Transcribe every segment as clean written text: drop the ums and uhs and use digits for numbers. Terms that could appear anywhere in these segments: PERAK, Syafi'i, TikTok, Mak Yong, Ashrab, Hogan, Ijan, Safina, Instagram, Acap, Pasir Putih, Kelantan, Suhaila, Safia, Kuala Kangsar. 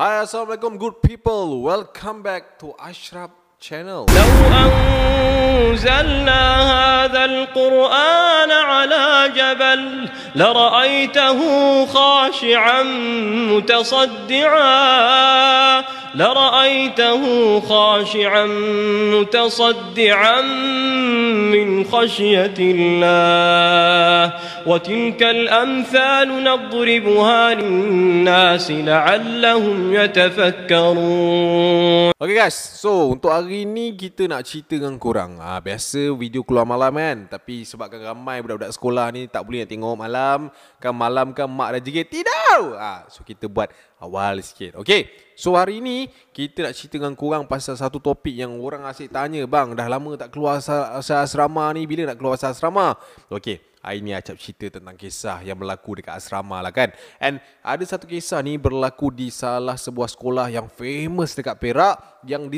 Hi, Assalamualaikum good people. Welcome back to Ashrab channel. Law anzalna hadha al-Qur'ana ala jabal lara'aytahu khashi'an mutasaddi'an لرأيته خاشعا متصدعا من خشية الله وتلك الأمثال نضربها للناس لعلهم يتفكرون. Okay guys, so untuk hari ni kita nak cerita dengan korang. Biasa video keluar malam kan, tapi sebabkan ramai budak-budak sekolah ni tak boleh nak tengok malam, kan malam kan mak dah jigit tidur. So kita buat awal sikit. Okay, so hari ni kita nak cerita dengan korang pasal satu topik yang orang asyik tanya, bang dah lama tak keluar asrama ni, bila nak keluar asrama? Okay, hari ni Acap cerita tentang kisah yang berlaku dekat asrama lah kan. And ada satu kisah ni berlaku di salah sebuah sekolah yang famous dekat Perak, yang di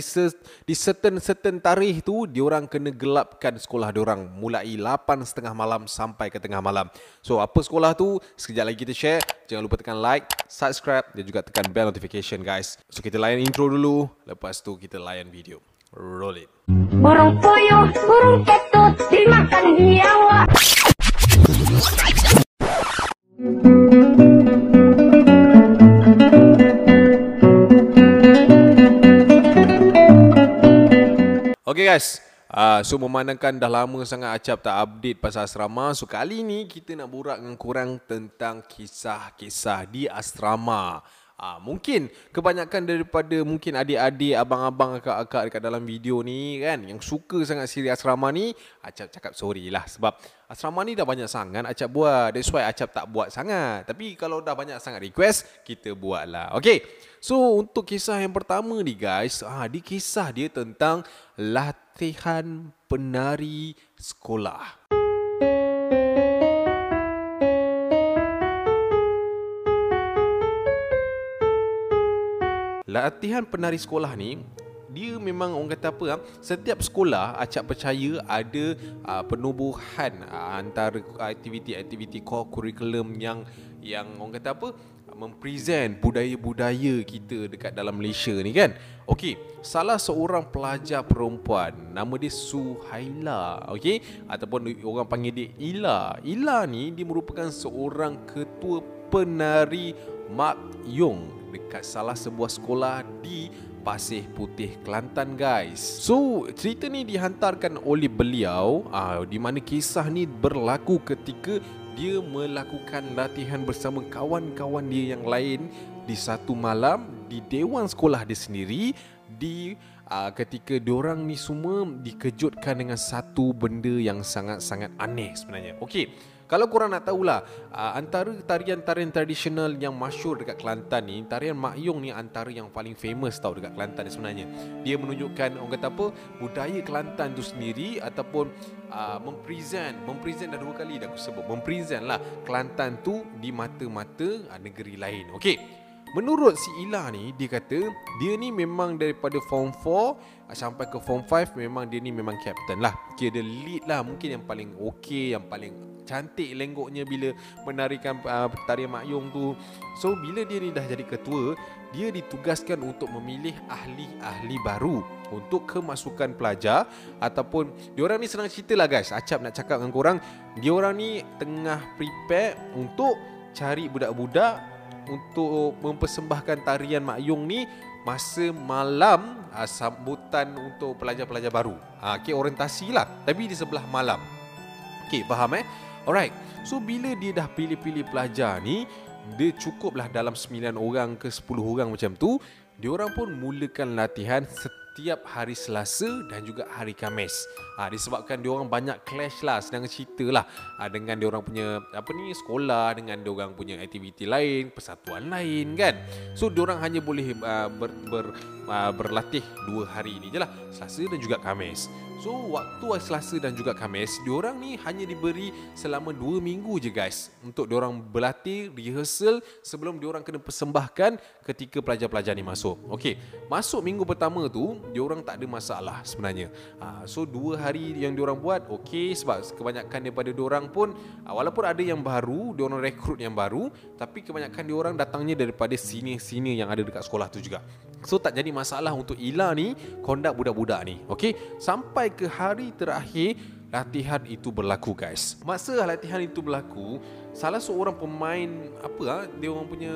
certain tarikh tu diorang kena gelapkan sekolah diorang mulai 8:30 malam sampai ke tengah malam. So apa sekolah tu, sekejap lagi kita share. Jangan lupa tekan like, subscribe dan juga tekan bell notification guys. So kita layan intro dulu, lepas tu kita layan video. Roll it. Burung puyuh, burung ketut dimakan biawa. Okay guys, so memandangkan dah lama sangat Acap tak update pasal asrama, so kali ni kita nak borak dengan korang tentang kisah-kisah di asrama. Mungkin kebanyakan daripada mungkin adik-adik, abang-abang, akak-akak dekat dalam video ni kan, yang suka sangat siri asrama ni, Acap cakap sorry lah sebab asrama ni dah banyak sangat Acap buat. That's why Acap tak buat sangat. Tapi kalau dah banyak sangat request, kita buat lah. Okay, so untuk kisah yang pertama ni guys, di kisah dia tentang latihan penari sekolah. Latihan penari sekolah ni, dia memang orang kata apa, setiap sekolah Acap percaya ada penubuhan antara aktiviti-aktiviti core curriculum yang orang kata apa, mempresent budaya-budaya kita dekat dalam Malaysia ni kan. Okey, salah seorang pelajar perempuan, nama dia Suhaila, okey, ataupun orang panggil dia Ila. Ila ni dia merupakan seorang ketua penari Mak Yong dekat salah sebuah sekolah di Pasir Putih, Kelantan guys. So cerita ni dihantarkan oleh beliau, di mana kisah ni berlaku ketika dia melakukan latihan bersama kawan-kawan dia yang lain di satu malam di dewan sekolah dia sendiri. Ketika diorang ni semua dikejutkan dengan satu benda yang sangat-sangat aneh sebenarnya. Okey, kalau korang nak tahulah, antara tarian-tarian tradisional yang masyur dekat Kelantan ni, tarian Mak Yong ni antara yang paling famous tau dekat Kelantan ni sebenarnya. Dia menunjukkan orang kata apa, budaya Kelantan tu sendiri, ataupun mempresent dah dua kali dah aku sebut, mempresent lah Kelantan tu di mata-mata negeri lain. Okey, menurut si Ila ni, dia kata dia ni memang daripada form 4 sampai ke form 5, memang dia ni memang captain lah. Dia lead lah, mungkin yang paling okey, yang paling cantik lenggoknya bila menarikan tarian Mak Yong tu. So bila dia ni dah jadi ketua, dia ditugaskan untuk memilih ahli-ahli baru untuk kemasukan pelajar, ataupun diorang ni senang cerita lah guys, Acap nak cakap dengan korang, diorang ni tengah prepare untuk cari budak-budak untuk mempersembahkan tarian Mak Yong ni masa malam sambutan untuk pelajar-pelajar baru. Okay, orientasi lah, tapi di sebelah malam. Okay, faham eh? Alright, so bila dia dah pilih-pilih pelajar ni, dia cukuplah dalam 9 orang ke 10 orang macam tu. Diorang pun mulakan latihan setiap hari Selasa dan juga hari Khamis. Disebabkan diorang banyak clash lah, sedang cerita lah, dengan diorang punya apa ni, sekolah, dengan diorang punya aktiviti lain, persatuan lain kan. So diorang hanya boleh berlatih 2 hari ni je lah, Selasa dan juga Khamis. So waktu Selasa dan juga Khamis, diorang ni hanya diberi selama 2 minggu je guys, untuk diorang berlatih, rehearsal sebelum diorang kena persembahkan ketika pelajar-pelajar ni masuk. Okey, masuk minggu pertama tu, diorang tak ada masalah sebenarnya. So 2 hari yang diorang buat okey, sebab kebanyakan daripada diorang pun walaupun ada yang baru, diorang rekrut yang baru, tapi kebanyakan diorang datangnya daripada senior-senior yang ada dekat sekolah tu juga. So tak jadi masalah untuk Ila ni conduct budak-budak ni. Okey, sampai ke hari terakhir latihan itu berlaku, guys. Masa latihan itu berlaku, salah seorang pemain dia orang punya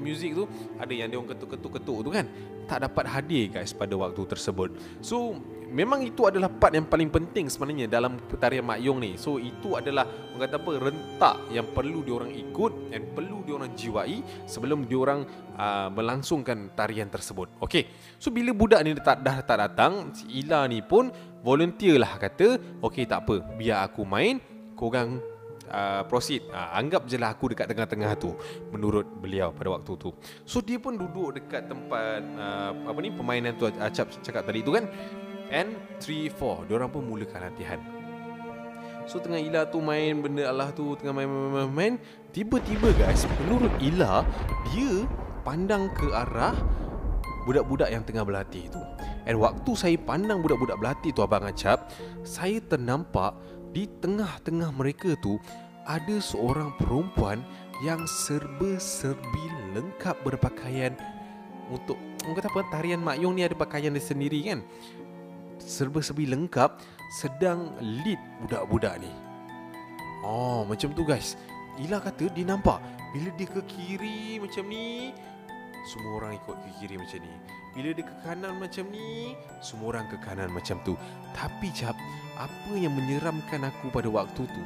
music tu, ada yang dia orang ketuk-ketuk tu kan, tak dapat hadir, guys, pada waktu tersebut. So memang itu adalah part yang paling penting sebenarnya dalam tarian Mak Yong ni. So itu adalah orang kata rentak yang perlu diorang ikut dan perlu diorang jiwai sebelum diorang melangsungkan tarian tersebut. Okey. So bila budak ni dah tak datang, si Ila ni pun volunteer lah, kata okey tak apa, biar aku main, korang proceed, anggap je lah aku dekat tengah-tengah tu, menurut beliau pada waktu tu. So dia pun duduk dekat tempat permainan tu Acap cakap tadi tu kan. And 3-4 diorang pun mulakan latihan. So tengah Ila tu main benda Allah tu, tengah main, tiba-tiba, guys, menurut Ila, dia pandang ke arah budak-budak yang tengah berlatih tu. And waktu saya pandang budak-budak berlatih tu, Abang Acap, saya ternampak di tengah-tengah mereka tu ada seorang perempuan yang serba-serbi lengkap berpakaian untuk, orang kata tarian Mak Yong ni ada pakaian dia sendiri kan, serba-serbi lengkap, sedang lead budak-budak ni. Oh, macam tu, guys. Ila kata dia nampak bila dia ke kiri macam ni, semua orang ikut ke kiri macam ni. Bila dia ke kanan macam ni, semua orang ke kanan macam tu. Tapi Cap, apa yang menyeramkan aku pada waktu tu,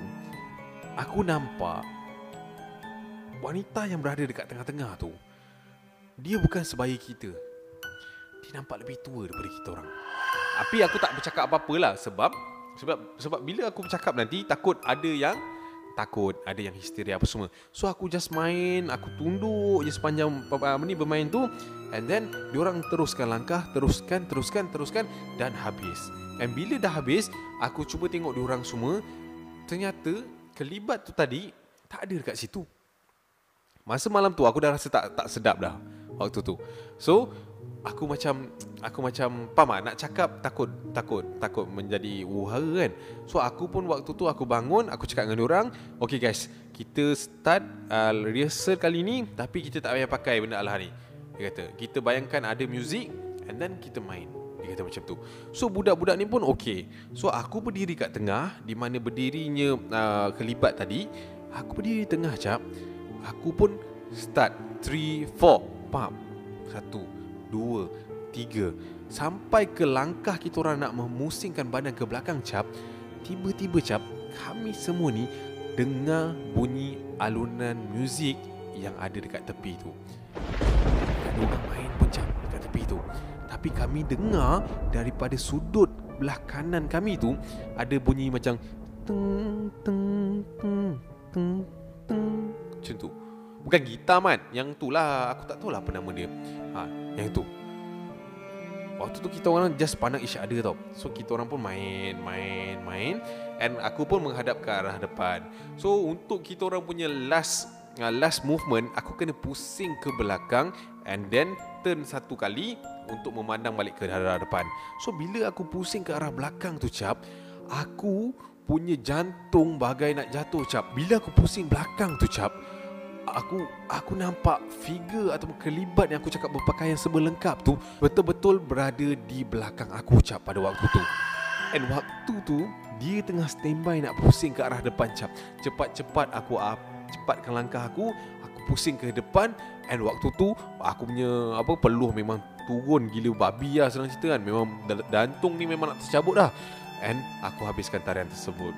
aku nampak wanita yang berada dekat tengah-tengah tu, dia bukan sebaya kita. Dia nampak lebih tua daripada kita orang. Tapi aku tak bercakap apa-apalah, sebab bila aku bercakap nanti takut ada yang takut, ada yang histeria apa semua. So aku just main, aku tunduk je sepanjang bermain tu, and then diorang teruskan langkah, teruskan dan habis. And bila dah habis, aku cuba tengok diorang semua, ternyata kelibat tu tadi tak ada dekat situ. Masa malam tu aku dah rasa tak sedap dah waktu tu. So Aku macam pam nak cakap, takut menjadi wuhara kan. So aku pun waktu tu aku bangun, aku cakap dengan diorang, okey guys, kita start rehearsal kali ni, tapi kita tak payah pakai benda alah ni. Dia kata, kita bayangkan ada muzik and then kita main. Dia kata macam tu. So budak-budak ni pun okey. So aku berdiri kat tengah, di mana berdirinya kelibat tadi, aku berdiri tengah, Cap. Aku pun start 3-4 pam 1, 2, 3 sampai ke langkah kita orang nak memusingkan badan ke belakang, Cap. Tiba-tiba, Cap, kami semua ni dengar bunyi alunan muzik yang ada dekat tepi tu. Ada orang main pun, Cap, dekat tepi tu. Tapi kami dengar daripada sudut belah kanan kami tu ada bunyi macam teng teng teng teng teng macam tu. Bukan gitar, Mat. Yang tu lah, aku tak tahulah apa nama dia. Yang tu. Waktu tu kita orang just pandang each other tau. So kita orang pun main. And aku pun menghadap ke arah depan. So untuk kita orang punya last movement, aku kena pusing ke belakang and then turn 1 kali untuk memandang balik ke arah depan. So bila aku pusing ke arah belakang tu, Cap, aku punya jantung bagai nak jatuh, Cap. Bila aku pusing belakang tu, Cap, Aku nampak figure atau kelibat yang aku cakap berpakaian serba lengkap tu betul-betul berada di belakang aku, Cap, pada waktu tu. And waktu tu dia tengah standby nak pusing ke arah depan, Cap. Cepat-cepat aku cepatkan langkah aku pusing ke depan. And waktu tu aku punya peluh memang turun gila babi lah, senang cerita kan. Memang jantung ni memang nak tercabut dah. And aku habiskan tarian tersebut.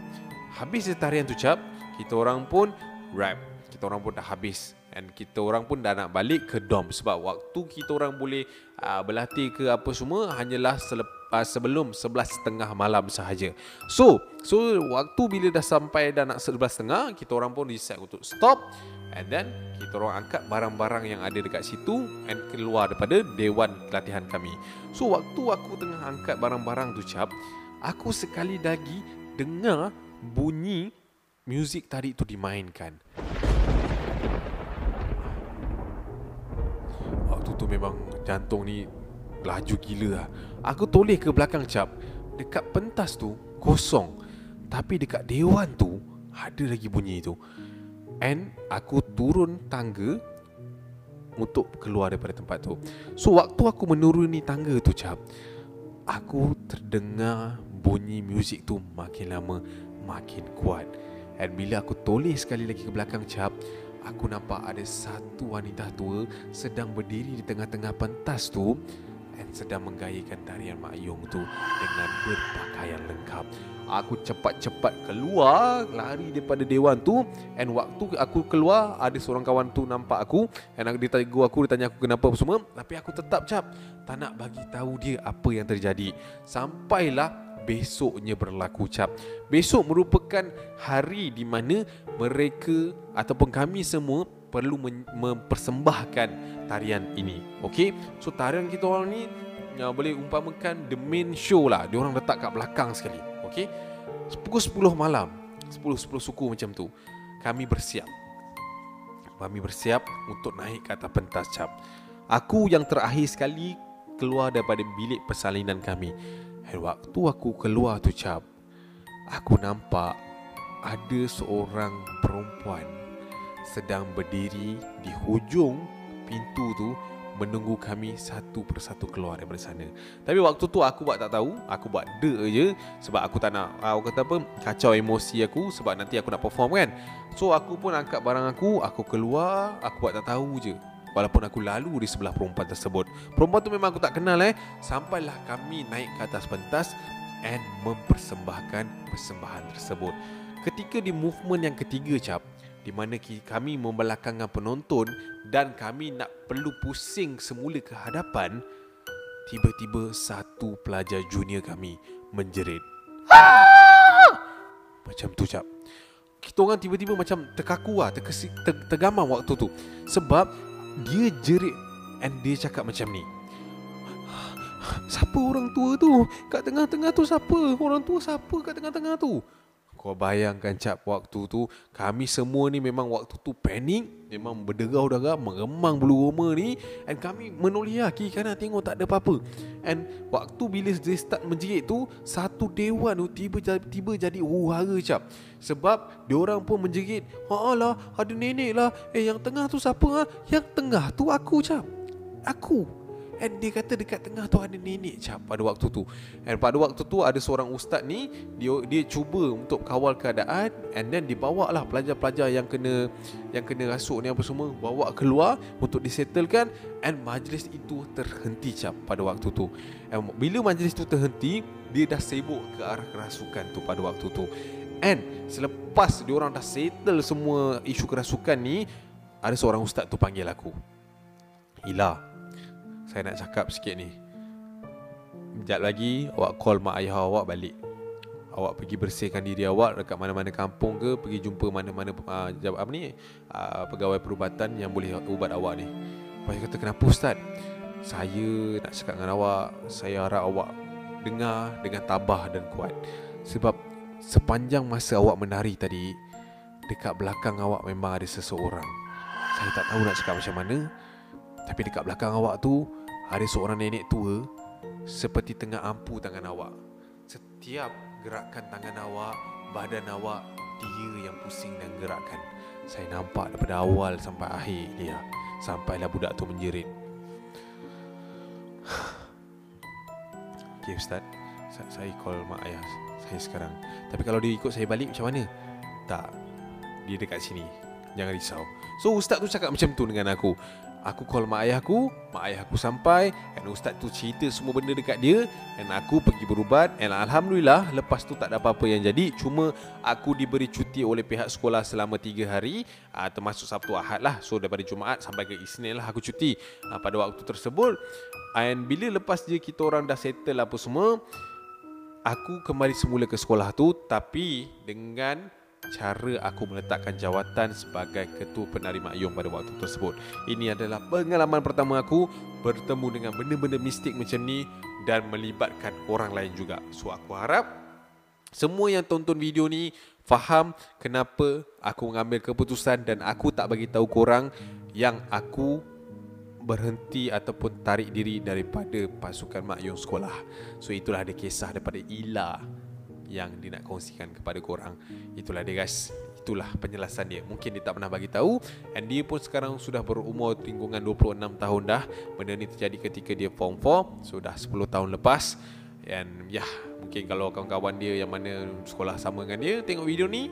Habis tarian tu, Cap, kita orang pun rap. Kita orang pun dah habis. And kita orang pun dah nak balik ke dorm. Sebab waktu kita orang boleh berlatih ke apa semua hanyalah sebelum 11:30 malam sahaja. So waktu bila dah sampai dah nak 11:30, kita orang pun reset untuk stop. And then kita orang angkat barang-barang yang ada dekat situ and keluar daripada dewan latihan kami. So waktu aku tengah angkat barang-barang tu, Cap, aku sekali lagi dengar bunyi muzik tadi tu dimainkan. Waktu tu memang jantung ni Laju gila lah. Aku toleh ke belakang, cap. Dekat pentas tu kosong, tapi dekat dewan tu ada lagi bunyi tu. And aku turun tangga untuk keluar daripada tempat tu. So waktu aku menuruni tangga tu, cap, aku terdengar bunyi muzik tu makin lama makin kuat. And bila aku toleh sekali lagi ke belakang, cap, aku nampak ada satu wanita tua sedang berdiri di tengah-tengah pentas tu dan sedang menggayakan tarian Mak Yong tu dengan berpakaian lengkap. Aku cepat-cepat keluar, lari daripada dewan tu. And waktu aku keluar, ada seorang kawan tu nampak aku, and dia tegur aku, dia tanya aku kenapa apa semua. Tapi aku tetap, cap, tak nak bagi tahu dia apa yang terjadi. Sampailah besoknya berlaku, cap. Besok merupakan hari di mana mereka ataupun kami semua perlu mempersembahkan tarian ini. Okay, so tarian kita orang ni boleh umpamakan the main show lah. Dia orang letak kat belakang sekali. Okay, pukul 10 malam, 10 suku macam tu, kami bersiap. Kami bersiap untuk naik ke atas pentas, cap. Aku yang terakhir sekali keluar daripada bilik persalinan kami. Dan waktu aku keluar tu, cap, aku nampak ada seorang perempuan sedang berdiri di hujung pintu tu menunggu kami satu persatu keluar daripada sana. Tapi waktu tu aku buat tak tahu, aku buat dek je, sebab aku tak nak, aku kata apa, kacau emosi aku, sebab nanti aku nak perform kan. So aku pun angkat barang aku, aku keluar, aku buat tak tahu je. Walaupun aku lalu di sebelah perempuan tersebut. Perempuan tu memang aku tak kenal. Sampailah kami naik ke atas pentas and mempersembahkan persembahan tersebut. Ketika di movement yang ketiga, cap, di mana kami membelakangkan penonton dan kami nak perlu pusing semula ke hadapan, tiba-tiba satu pelajar junior kami menjerit. Aaah! Macam tu, cap. Kita orang tiba-tiba macam terkaku lah, tergamam waktu tu. Sebab dia jerit and dia cakap macam ni, siapa orang tua tu? Kat tengah-tengah tu siapa? Orang tua siapa kat tengah-tengah tu? Kau bayangkan, cap, waktu tu kami semua ni memang waktu tu panik, memang berderau-derau, meremang bulu roma ni. And kami menoleh kiri kanan tengok tak ada apa-apa. And waktu bila dia start menjerit tu, satu dewan tu tiba-tiba jadi huru-hara, cap. Sebab diorang pun menjerit, alah, ada nenek lah, yang tengah tu siapa? Yang tengah tu aku, cap. Aku. And dia kata dekat tengah tu ada nenek, cap, pada waktu tu. And pada waktu tu ada seorang ustaz ni, Dia cuba untuk kawal keadaan. And then dibawa lah pelajar-pelajar yang kena rasuk ni apa semua, bawa keluar untuk disettlekan. And majlis itu terhenti, cap, pada waktu tu. And bila majlis tu terhenti, dia dah sibuk ke arah kerasukan tu pada waktu tu. And selepas diorang dah settle semua isu kerasukan ni, ada seorang ustaz tu panggil aku. Ila, saya nak cakap sikit ni. Sekejap lagi awak call mak ayah awak balik. Awak pergi bersihkan diri awak dekat mana-mana kampung ke, pergi jumpa mana-mana pegawai perubatan yang boleh ubat awak ni. Lepas kata, kenapa ustaz? Saya nak cakap dengan awak, saya harap awak dengar dengan tabah dan kuat. Sebab sepanjang masa awak menari tadi, dekat belakang awak memang ada seseorang. Saya tak tahu nak cakap macam mana, tapi dekat belakang awak tu ada seorang nenek tua seperti tengah ampu tangan awak. Setiap gerakan tangan awak, badan awak, dia yang pusing dan gerakkan. Saya nampak daripada awal sampai akhir dia. Sampailah budak tu menjerit. Okay ustaz, saya call mak ayah saya sekarang. Tapi kalau dia ikut saya balik macam mana? Tak, dia dekat sini, jangan risau. So ustaz tu cakap macam tu dengan aku. Aku call mak ayah aku sampai, dan ustaz tu cerita semua benda dekat dia, dan aku pergi berubat, dan alhamdulillah lepas tu tak ada apa-apa yang jadi. Cuma aku diberi cuti oleh pihak sekolah selama 3 hari, termasuk Sabtu Ahad lah. So daripada Jumaat sampai ke Isnin lah aku cuti pada waktu tersebut. Dan bila lepas je kita orang dah settle apa semua, aku kembali semula ke sekolah tu, tapi dengan cara aku meletakkan jawatan sebagai ketua penari Mak Yong pada waktu tersebut. Ini adalah pengalaman pertama aku bertemu dengan benda-benda mistik macam ni dan melibatkan orang lain juga. So aku harap semua yang tonton video ni faham kenapa aku mengambil keputusan dan aku tak bagi tahu korang yang aku berhenti ataupun tarik diri daripada pasukan Mak Yong sekolah. So itulah ada kisah daripada Ila yang dia nak kongsikan kepada korang. Itulah dia guys, itulah penjelasan dia. Mungkin dia tak pernah bagi tahu, and dia pun sekarang sudah berumur tinggungan 26 tahun dah. Benda ni terjadi ketika dia form 4, so dah 10 tahun lepas. And yeah, mungkin kalau kawan-kawan dia yang mana sekolah sama dengan dia tengok video ni,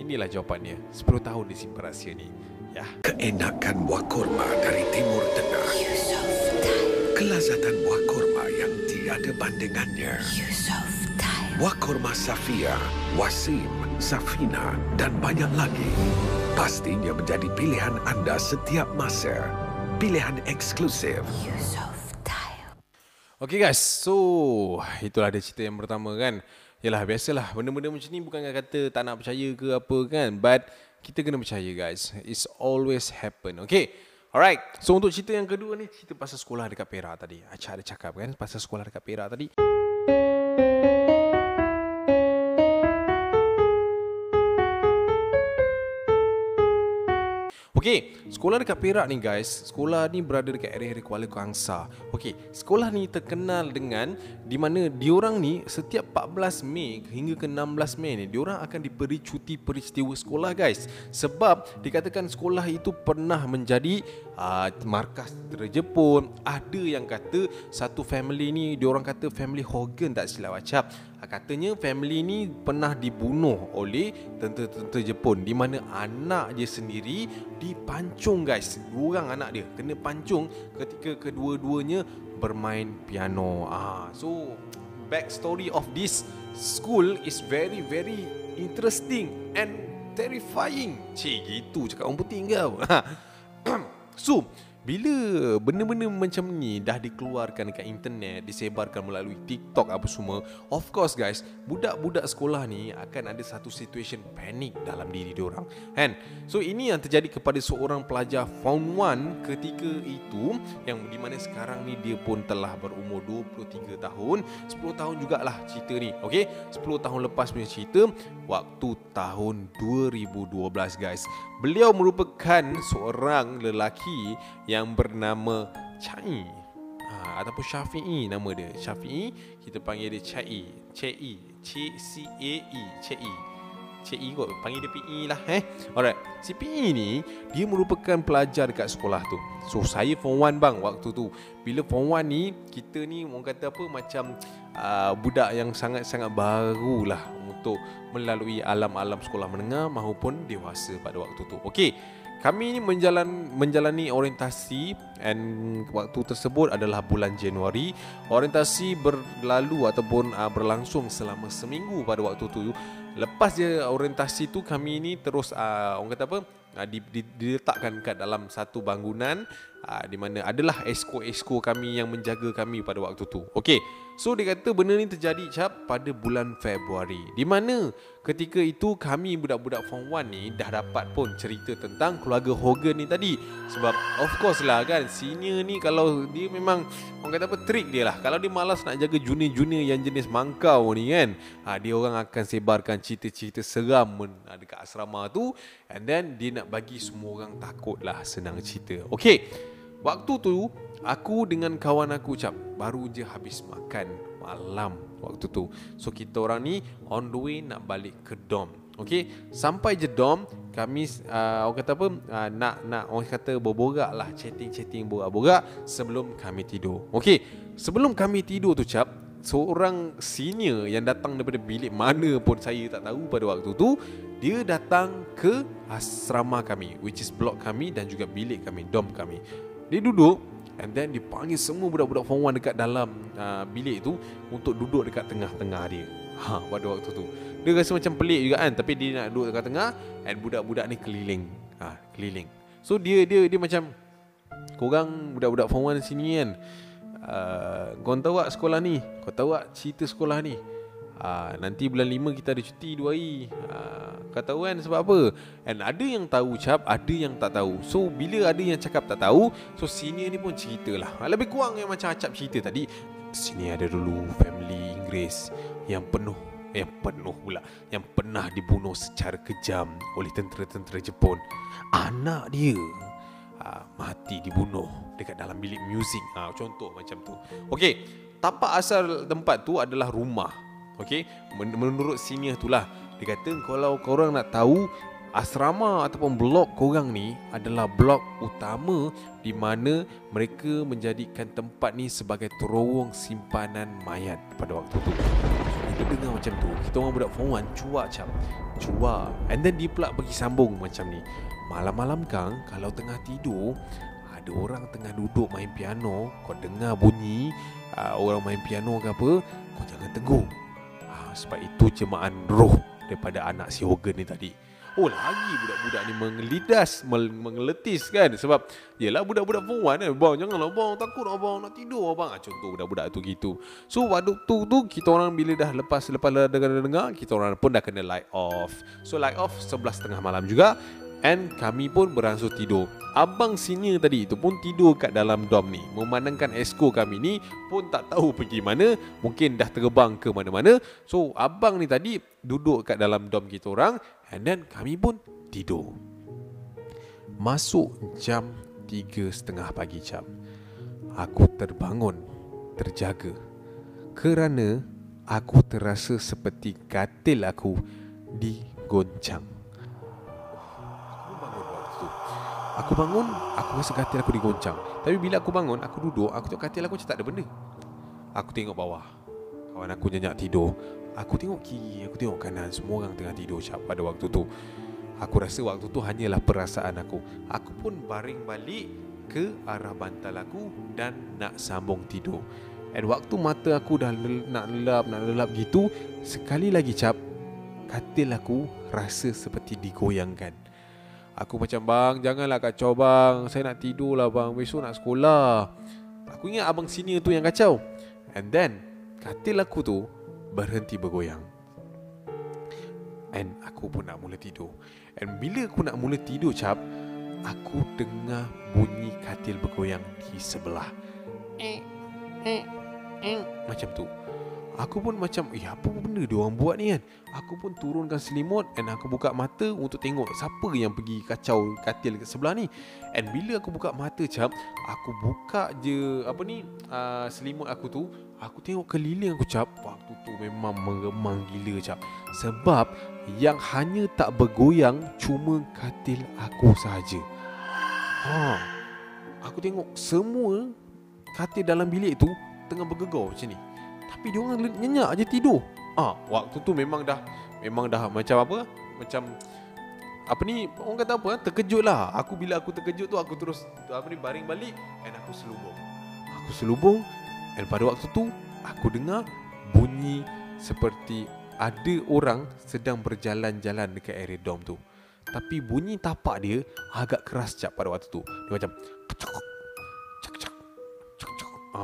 inilah jawapan dia. 10 tahun dia simpan rahsia ni. Ya. Keenakan buah kurma dari Timur Tengah, kelazatan buah kurma yang tiada bandingannya. Buah kurma Safia, Wasim, Safina dan banyak lagi. Pastinya menjadi pilihan anda setiap masa. Pilihan eksklusif. Okay guys, so itulah ada cerita yang pertama kan. Yalah, biasalah benda-benda macam ni, bukan kata tak nak percaya ke apa kan, but kita kena percaya guys. It's always happen. Okay. Alright. So untuk cerita yang kedua ni, cerita pasal sekolah dekat Perak tadi. Acak ada cakap kan pasal sekolah dekat Perak tadi. Okey, sekolah dekat Perak ni guys, sekolah ni berada dekat area Kuala Kangsar. Okey, sekolah ni terkenal dengan di mana diorang ni setiap 14 Mei hingga ke 16 Mei ni diorang akan diberi cuti peristiwa sekolah guys. Sebab dikatakan sekolah itu pernah menjadi markas tentera Jepun. Ada yang kata satu family ni, diorang kata family Hogan tak silap acap. Katanya family ni pernah dibunuh oleh tentera-tentera Jepun, di mana anak dia sendiri dipancung guys. Dua orang anak dia kena pancung ketika kedua-duanya bermain piano. So back story of this school is very very interesting and terrifying. Cik, gitu cakap orang putih kau. So bila benda-benda macam ni dah dikeluarkan dekat internet, disebarkan melalui TikTok apa semua, of course guys, budak-budak sekolah ni akan ada satu situation panik dalam diri diorang kan. So ini yang terjadi kepada seorang pelajar Form 1 ketika itu, yang di mana sekarang ni dia pun telah berumur 23 tahun. 10 tahun jugalah cerita ni. Okay, 10 tahun lepas punya cerita, waktu tahun 2012 guys. Beliau merupakan seorang lelaki yang bernama Chai, ataupun Syafi'i nama dia. Syafi'i, kita panggil dia Chai. Chai, C-A-I, Chai. Chai kot, panggil dia PI lah eh. Alright, si PI ni dia merupakan pelajar dekat sekolah tu. So saya form 1 bang waktu tu. Bila form 1 ni, kita ni orang kata apa, macam budak yang sangat-sangat barulah untuk melalui alam-alam sekolah menengah maupun dewasa pada waktu tu. Okey, kami ni menjalani orientasi, and waktu tersebut adalah bulan Januari. Orientasi berlalu ataupun berlangsung selama seminggu pada waktu tu. Lepas je orientasi tu, kami ni terus orang kata apa, diletakkan kat dalam satu bangunan di mana adalah esko-esko kami yang menjaga kami pada waktu tu. Okey. So dia kata benda ni terjadi cap pada bulan Februari, di mana ketika itu kami budak-budak Form 1 ni dah dapat pun cerita tentang keluarga Hogan ni tadi. Sebab of course lah kan, senior ni kalau dia memang, orang kata apa, trick dia lah. Kalau dia malas nak jaga junior-junior yang jenis mangkau ni kan, dia orang akan sebarkan cerita-cerita seram dekat asrama tu, and then dia nak bagi semua orang takut lah, senang cerita. Okay, waktu tu aku dengan kawan aku cap baru je habis makan malam waktu tu. So kita orang ni on the way nak balik ke dorm. Okey, sampai je dorm, kami orang kata apa, nak orang kata berborak lah, chatting borak-borak sebelum kami tidur. Okey, sebelum kami tidur tu cap, seorang senior yang datang daripada bilik mana pun saya tak tahu pada waktu tu, dia datang ke asrama kami, which is blok kami dan juga bilik kami, dorm kami. Dia duduk, and then dia panggil semua budak-budak Form 1 dekat dalam bilik tu untuk duduk dekat tengah-tengah dia. Pada waktu tu dia rasa macam pelik juga kan, tapi dia nak duduk dekat tengah, and budak-budak ni keliling. So dia macam, korang budak-budak Form 1 sini kan, kau tahu tak sekolah ni, kau tahu tak cerita sekolah ni, nanti bulan 5 kita ada cuti 2 hari, kau tahu kan sebab apa. And ada yang tahu cap, ada yang tak tahu. So bila ada yang cakap tak tahu, so senior ni pun ceritalah, lebih kurang yang macam acap cerita tadi. Sini ada dulu family Inggeris yang pernah dibunuh secara kejam oleh tentera-tentera Jepun. Anak dia mati dibunuh dekat dalam bilik muzik. Contoh macam tu. Okey, tapak asal tempat tu adalah rumah. Okey, menurut senior tu lah, dia kata kalau korang nak tahu asrama ataupun blok korang ni adalah blok utama di mana mereka menjadikan tempat ni sebagai terowong simpanan mayat pada waktu tu. Kita dengar macam tu, kita orang budak form 1 cuak. And then dia pula pergi sambung macam ni. Malam-malam kang kalau tengah tidur, ada orang tengah duduk main piano, kau dengar bunyi orang main piano ke apa, kau jangan tegur. Sebab itu cemaan roh daripada anak si Hogan ni tadi. Oh, lagi budak-budak ni mengelidas, mengeletis kan. Sebab yelah budak-budak perempuan kan, "Abang janganlah abang, takut abang, nak tidur abang." Contoh budak-budak tu gitu. So waktu tu kita orang bila dah lepas dengar, kita orang pun dah kena light off. So light off 11:30 malam juga. And kami pun berangsur tidur. Abang senior tadi itu pun tidur kat dalam dom ni. Memandangkan esko kami ni pun tak tahu pergi mana, mungkin dah terbang ke mana-mana. So abang ni tadi duduk kat dalam dom kita orang. And then kami pun tidur. Masuk jam 3:30 pagi cap, aku terbangun terjaga kerana aku terasa seperti katil aku digoncang. Aku bangun, aku rasa katil aku digoncang. Tapi bila aku bangun, aku duduk, aku tengok katil aku macam tak ada benda. Aku tengok bawah, kawan aku nyenyak tidur. Aku tengok kiri, aku tengok kanan, semua orang tengah tidur cap pada waktu tu. Aku rasa waktu tu hanyalah perasaan aku. Aku pun baring balik ke arah bantal aku dan nak sambung tidur. Dan waktu mata aku dah nak lelap gitu, sekali lagi cap, katil aku rasa seperti digoyangkan. Aku macam, "Bang, janganlah kacau bang, saya nak tidur lah bang, besok nak sekolah." Aku ingat abang senior tu yang kacau. And then katil aku tu berhenti bergoyang. And aku pun nak mula tidur. And bila aku nak mula tidur cap, aku dengar bunyi katil bergoyang di sebelah. Macam tu. Aku pun macam, apa benda dia orang buat ni kan. Aku pun turunkan selimut and aku buka mata untuk tengok siapa yang pergi kacau katil kat sebelah ni. And bila aku buka mata cap, aku buka je selimut aku tu, aku tengok keliling aku cap. Waktu tu memang meremang gila cap. Sebab yang hanya tak bergoyang cuma katil aku sahaja. Aku tengok semua katil dalam bilik tu tengah bergegar macam ni, tapi diorang nyenyak je tidur. Waktu tu memang dah macam orang kata apa, terkejut lah aku. Bila aku terkejut tu, aku terus baring balik and aku selubung. Dan pada waktu tu aku dengar bunyi seperti ada orang sedang berjalan-jalan dekat area dom tu. Tapi bunyi tapak dia agak keras cap pada waktu tu. Dia macam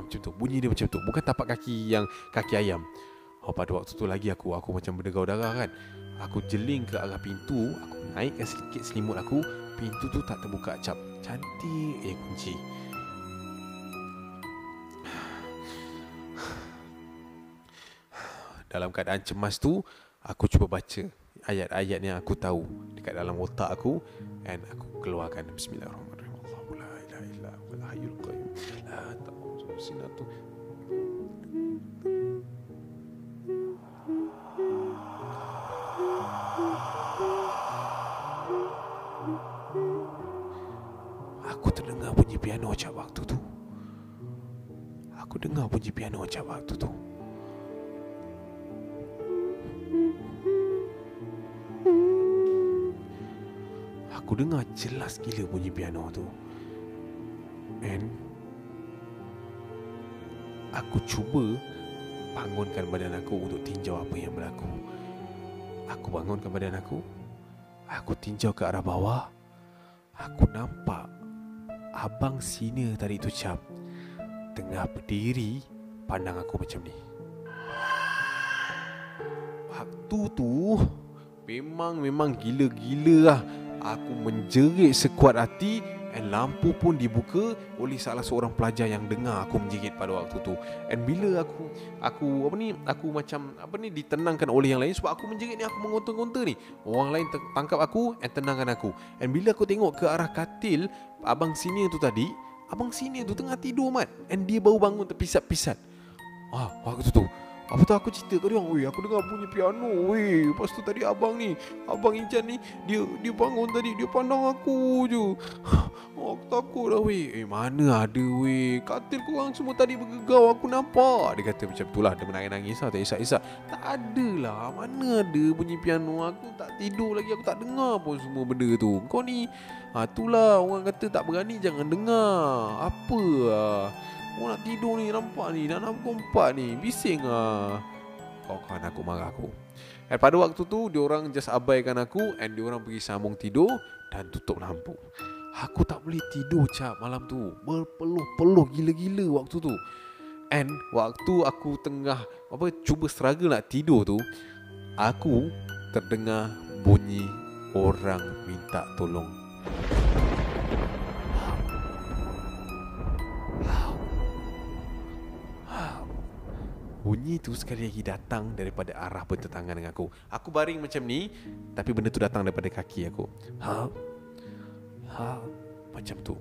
macam tu. Bunyi dia macam tu. Bukan tapak kaki yang kaki ayam. Pada waktu tu lagi aku macam berdegau darah kan. Aku jeling ke arah pintu, aku naikkan sedikit selimut aku, pintu tu tak terbuka cap. Cantik kunci. Dalam keadaan cemas tu, aku cuba baca ayat-ayat yang aku tahu dekat dalam otak aku and aku keluarkan bismillahirrahmanirrahim. Allahu la ilaha illa huwal hayyul qayyum. La ta'khudhuhu sinatun. Aku terdengar bunyi piano macam waktu tu. Aku dengar jelas gila bunyi piano tu. And aku cuba bangunkan badan aku untuk tinjau apa yang berlaku. Aku bangunkan badan aku, aku tinjau ke arah bawah. Aku nampak abang senior tadi tu cap tengah berdiri pandang aku macam ni. Waktu tu memang gila-gila lah. Aku menjerit sekuat hati And lampu pun dibuka oleh salah seorang pelajar yang dengar aku menjerit pada waktu tu. And bila aku ditenangkan oleh yang lain, sebab aku menjerit ni, aku mengonta-onta ni, orang lain tangkap aku and tenangkan aku. And bila aku tengok ke arah katil abang senior tu tadi, abang senior tu tengah tidur, Mat. And dia baru bangun terpisat-pisat. Aku tu apa tu aku cerita kat dia orang, "Weh, aku dengar bunyi piano, weh. Lepas tu tadi abang ni, abang Ijan ni, dia bangun tadi, dia pandang aku je. Aku takut dah, weh." Mana ada, weh. Katil korang semua tadi bergegau, aku nampak." Dia kata macam itulah, dia menangis-nangis lah, tak isak-isak. Tak ada lah, mana ada bunyi piano. Aku tak tidur lagi, aku tak dengar pun semua benda tu. Kau ni, itulah orang kata tak berani jangan dengar. Apa lah. Kau nak tidur ni, nampak ni, nak kompak ni, bising lah. Kawan aku marah aku. Dan pada waktu tu, diorang just abaikan aku. And diorang pergi sambung tidur dan tutup lampu. Aku tak boleh tidur, Cap, malam tu. Berpeluh-peluh gila-gila waktu tu. And waktu aku tengah cuba struggle nak tidur tu, aku terdengar bunyi orang minta tolong. Bunyi tu sekali lagi datang daripada arah bertentangan dengan aku. Aku baring macam ni, tapi benda tu datang daripada kaki aku. Macam tu.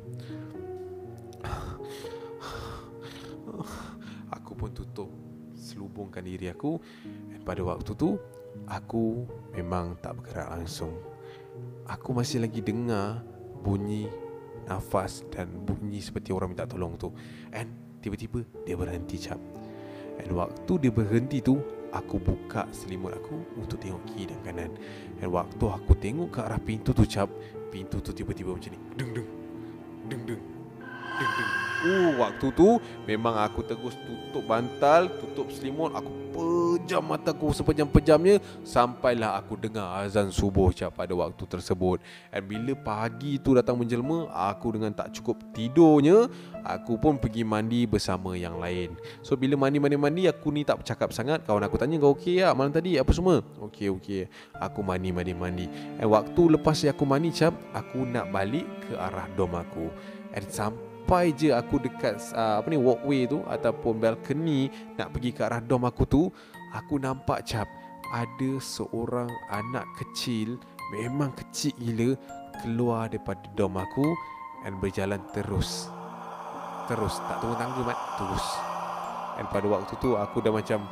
Aku pun tutup, selubungkan diri aku. Dan pada waktu tu, aku memang tak bergerak langsung. Aku masih lagi dengar bunyi nafas dan bunyi seperti orang minta tolong tu. And tiba-tiba dia berhenti, Cap. Dan waktu dia berhenti tu, aku buka selimut aku untuk tengok kiri dan kanan. Dan waktu aku tengok ke arah pintu tu, Cap, pintu tu tiba-tiba macam ni, deng-deng, deng-deng, deng-deng. Waktu tu memang aku terus tutup bantal, tutup selimut. Aku pejam mata aku sepejam-pejamnya, sampailah aku dengar azan subuh, Cap, pada waktu tersebut. Dan bila pagi tu datang menjelma, aku dengan tak cukup tidurnya, aku pun pergi mandi bersama yang lain. So bila mandi, aku ni tak bercakap sangat. Kawan aku tanya, "Kau okey tak malam tadi? Apa semua?" Okey. Aku mandi. Dan waktu lepas aku mandi, Cap, aku nak balik ke arah dom aku. Dan sampai je aku dekat walkway tu ataupun balcony nak pergi ke arah dom aku tu, aku nampak, Cap, ada seorang anak kecil, memang kecil gila, keluar daripada dom aku dan berjalan terus, tak turun tangga, Mat, terus. Dan pada waktu tu aku dah macam,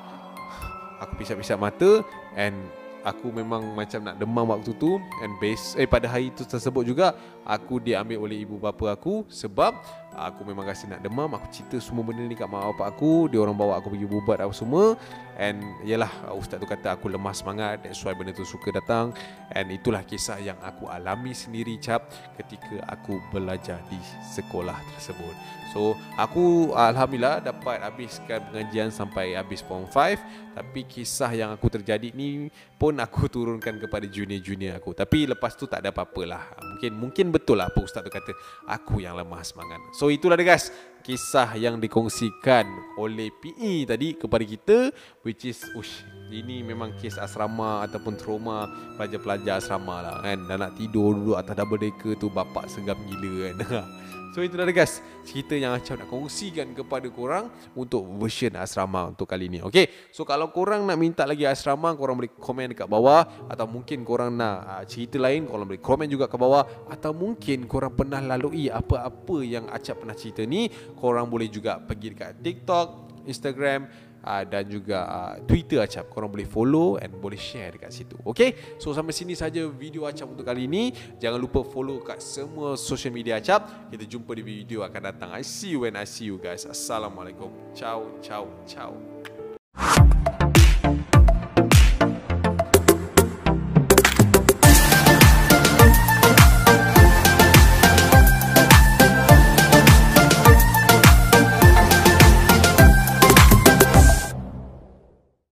aku pisat-pisat mata. And aku memang macam nak demam waktu tu. And pada hari tu tersebut juga, aku diambil oleh ibu bapa aku. Sebab aku memang rasa nak demam. Aku cerita semua benda ni kat mak bapak aku. Dia orang bawa aku pergi ubat apa semua. And yalah, ustaz tu kata aku lemah semangat. That's why benda tu suka datang. And itulah kisah yang aku alami sendiri, Cap, ketika aku belajar di sekolah tersebut. So aku alhamdulillah dapat habiskan pengajian sampai habis form 5. Tapi kisah yang aku terjadi ni pun aku turunkan kepada junior-junior aku. Tapi lepas tu tak ada apa-apalah. Mungkin betul lah apa ustaz tu kata, aku yang lemah semangat. So itulah dia, guys, kisah yang dikongsikan oleh PE tadi kepada kita, which is ini memang kes asrama ataupun trauma pelajar-pelajar asrama lah, kan. Dah nak tidur duduk atas double decker tu, bapak segam gila, kan. So itulah dia, guys, cerita yang Acap nak kongsikan kepada korang untuk version asrama untuk kali ni. Okay, so kalau korang nak minta lagi asrama, korang boleh komen dekat bawah. Atau mungkin korang nak cerita lain, korang boleh komen juga ke bawah. Atau mungkin korang pernah lalui apa-apa yang Acap pernah cerita ni, korang boleh juga pergi dekat TikTok, Instagram dan juga Twitter Acap. Korang boleh follow and boleh share dekat situ. Okay, so sampai sini saja video Acap untuk kali ini. Jangan lupa follow kat semua social media Acap. Kita jumpa di video akan datang. I see you guys. Assalamualaikum. Ciao.